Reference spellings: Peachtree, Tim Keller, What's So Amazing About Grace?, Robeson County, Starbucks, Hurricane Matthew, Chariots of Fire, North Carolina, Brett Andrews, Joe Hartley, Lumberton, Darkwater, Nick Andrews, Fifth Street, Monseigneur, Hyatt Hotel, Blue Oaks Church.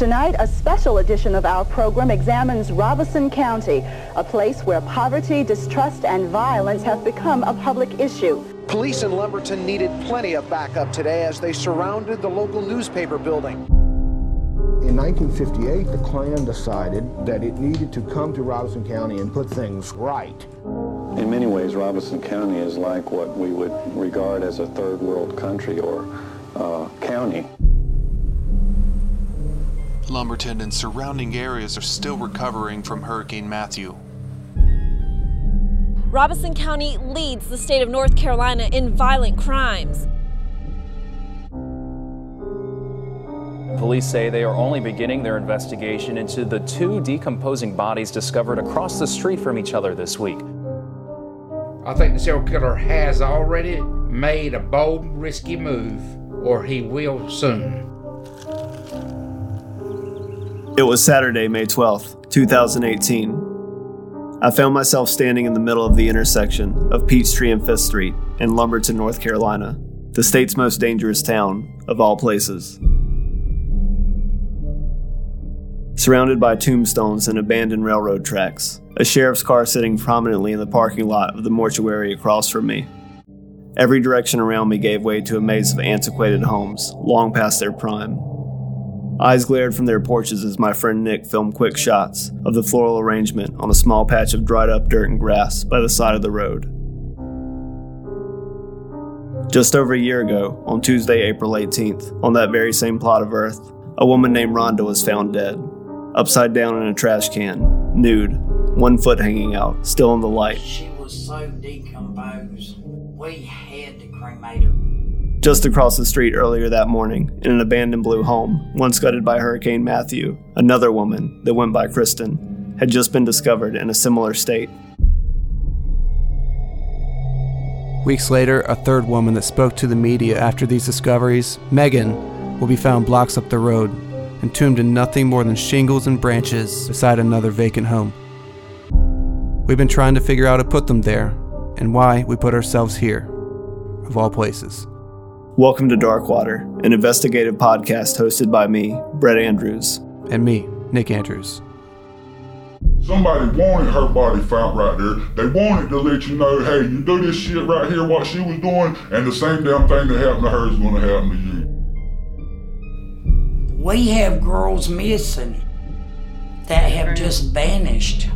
Tonight, a special edition of our program examines Robeson County, a place where poverty, distrust, and violence have become a public issue. Police in Lumberton needed plenty of backup today as they surrounded the local newspaper building. In 1958, the Klan decided that it needed to come to Robeson County and put things right. In many ways, Robeson County is like what we would regard as a third world country or county. Lumberton and surrounding areas are still recovering from Hurricane Matthew. Robeson County leads the state of North Carolina in violent crimes. Police say they are only beginning their investigation into the two decomposing bodies discovered across the street from each other this week. I think the serial killer has already made a bold, risky move, or he will soon. It was Saturday, May 12th, 2018. I found myself standing in the middle of the intersection of Peachtree and Fifth Street in Lumberton, North Carolina, the state's most dangerous town of all places. Surrounded by tombstones and abandoned railroad tracks, a sheriff's car sitting prominently in the parking lot of the mortuary across from me. Every direction around me gave way to a maze of antiquated homes, long past their prime. Eyes glared from their porches as my friend Nick filmed quick shots of the floral arrangement on a small patch of dried-up dirt and grass by the side of the road. Just over a year ago, on Tuesday, April 18th, on that very same plot of earth, a woman named Rhonda was found dead, upside down in a trash can, nude, one foot hanging out, still in the light. She was so decomposed, we had to cremate her. Just across the street earlier that morning, in an abandoned blue home, once gutted by Hurricane Matthew, another woman that went by Kristen had just been discovered in a similar state. Weeks later, a third woman that spoke to the media after these discoveries, Megan, will be found blocks up the road, entombed in nothing more than shingles and branches beside another vacant home. We've been trying to figure out who put them there and why we put ourselves here, of all places. Welcome to Darkwater, an investigative podcast hosted by me, Brett Andrews. And me, Nick Andrews. Somebody wanted her body found right there. They wanted to let you know, hey, you do this shit right here, what she was doing, and the same damn thing that happened to her is going to happen to you. We have girls missing that have just vanished.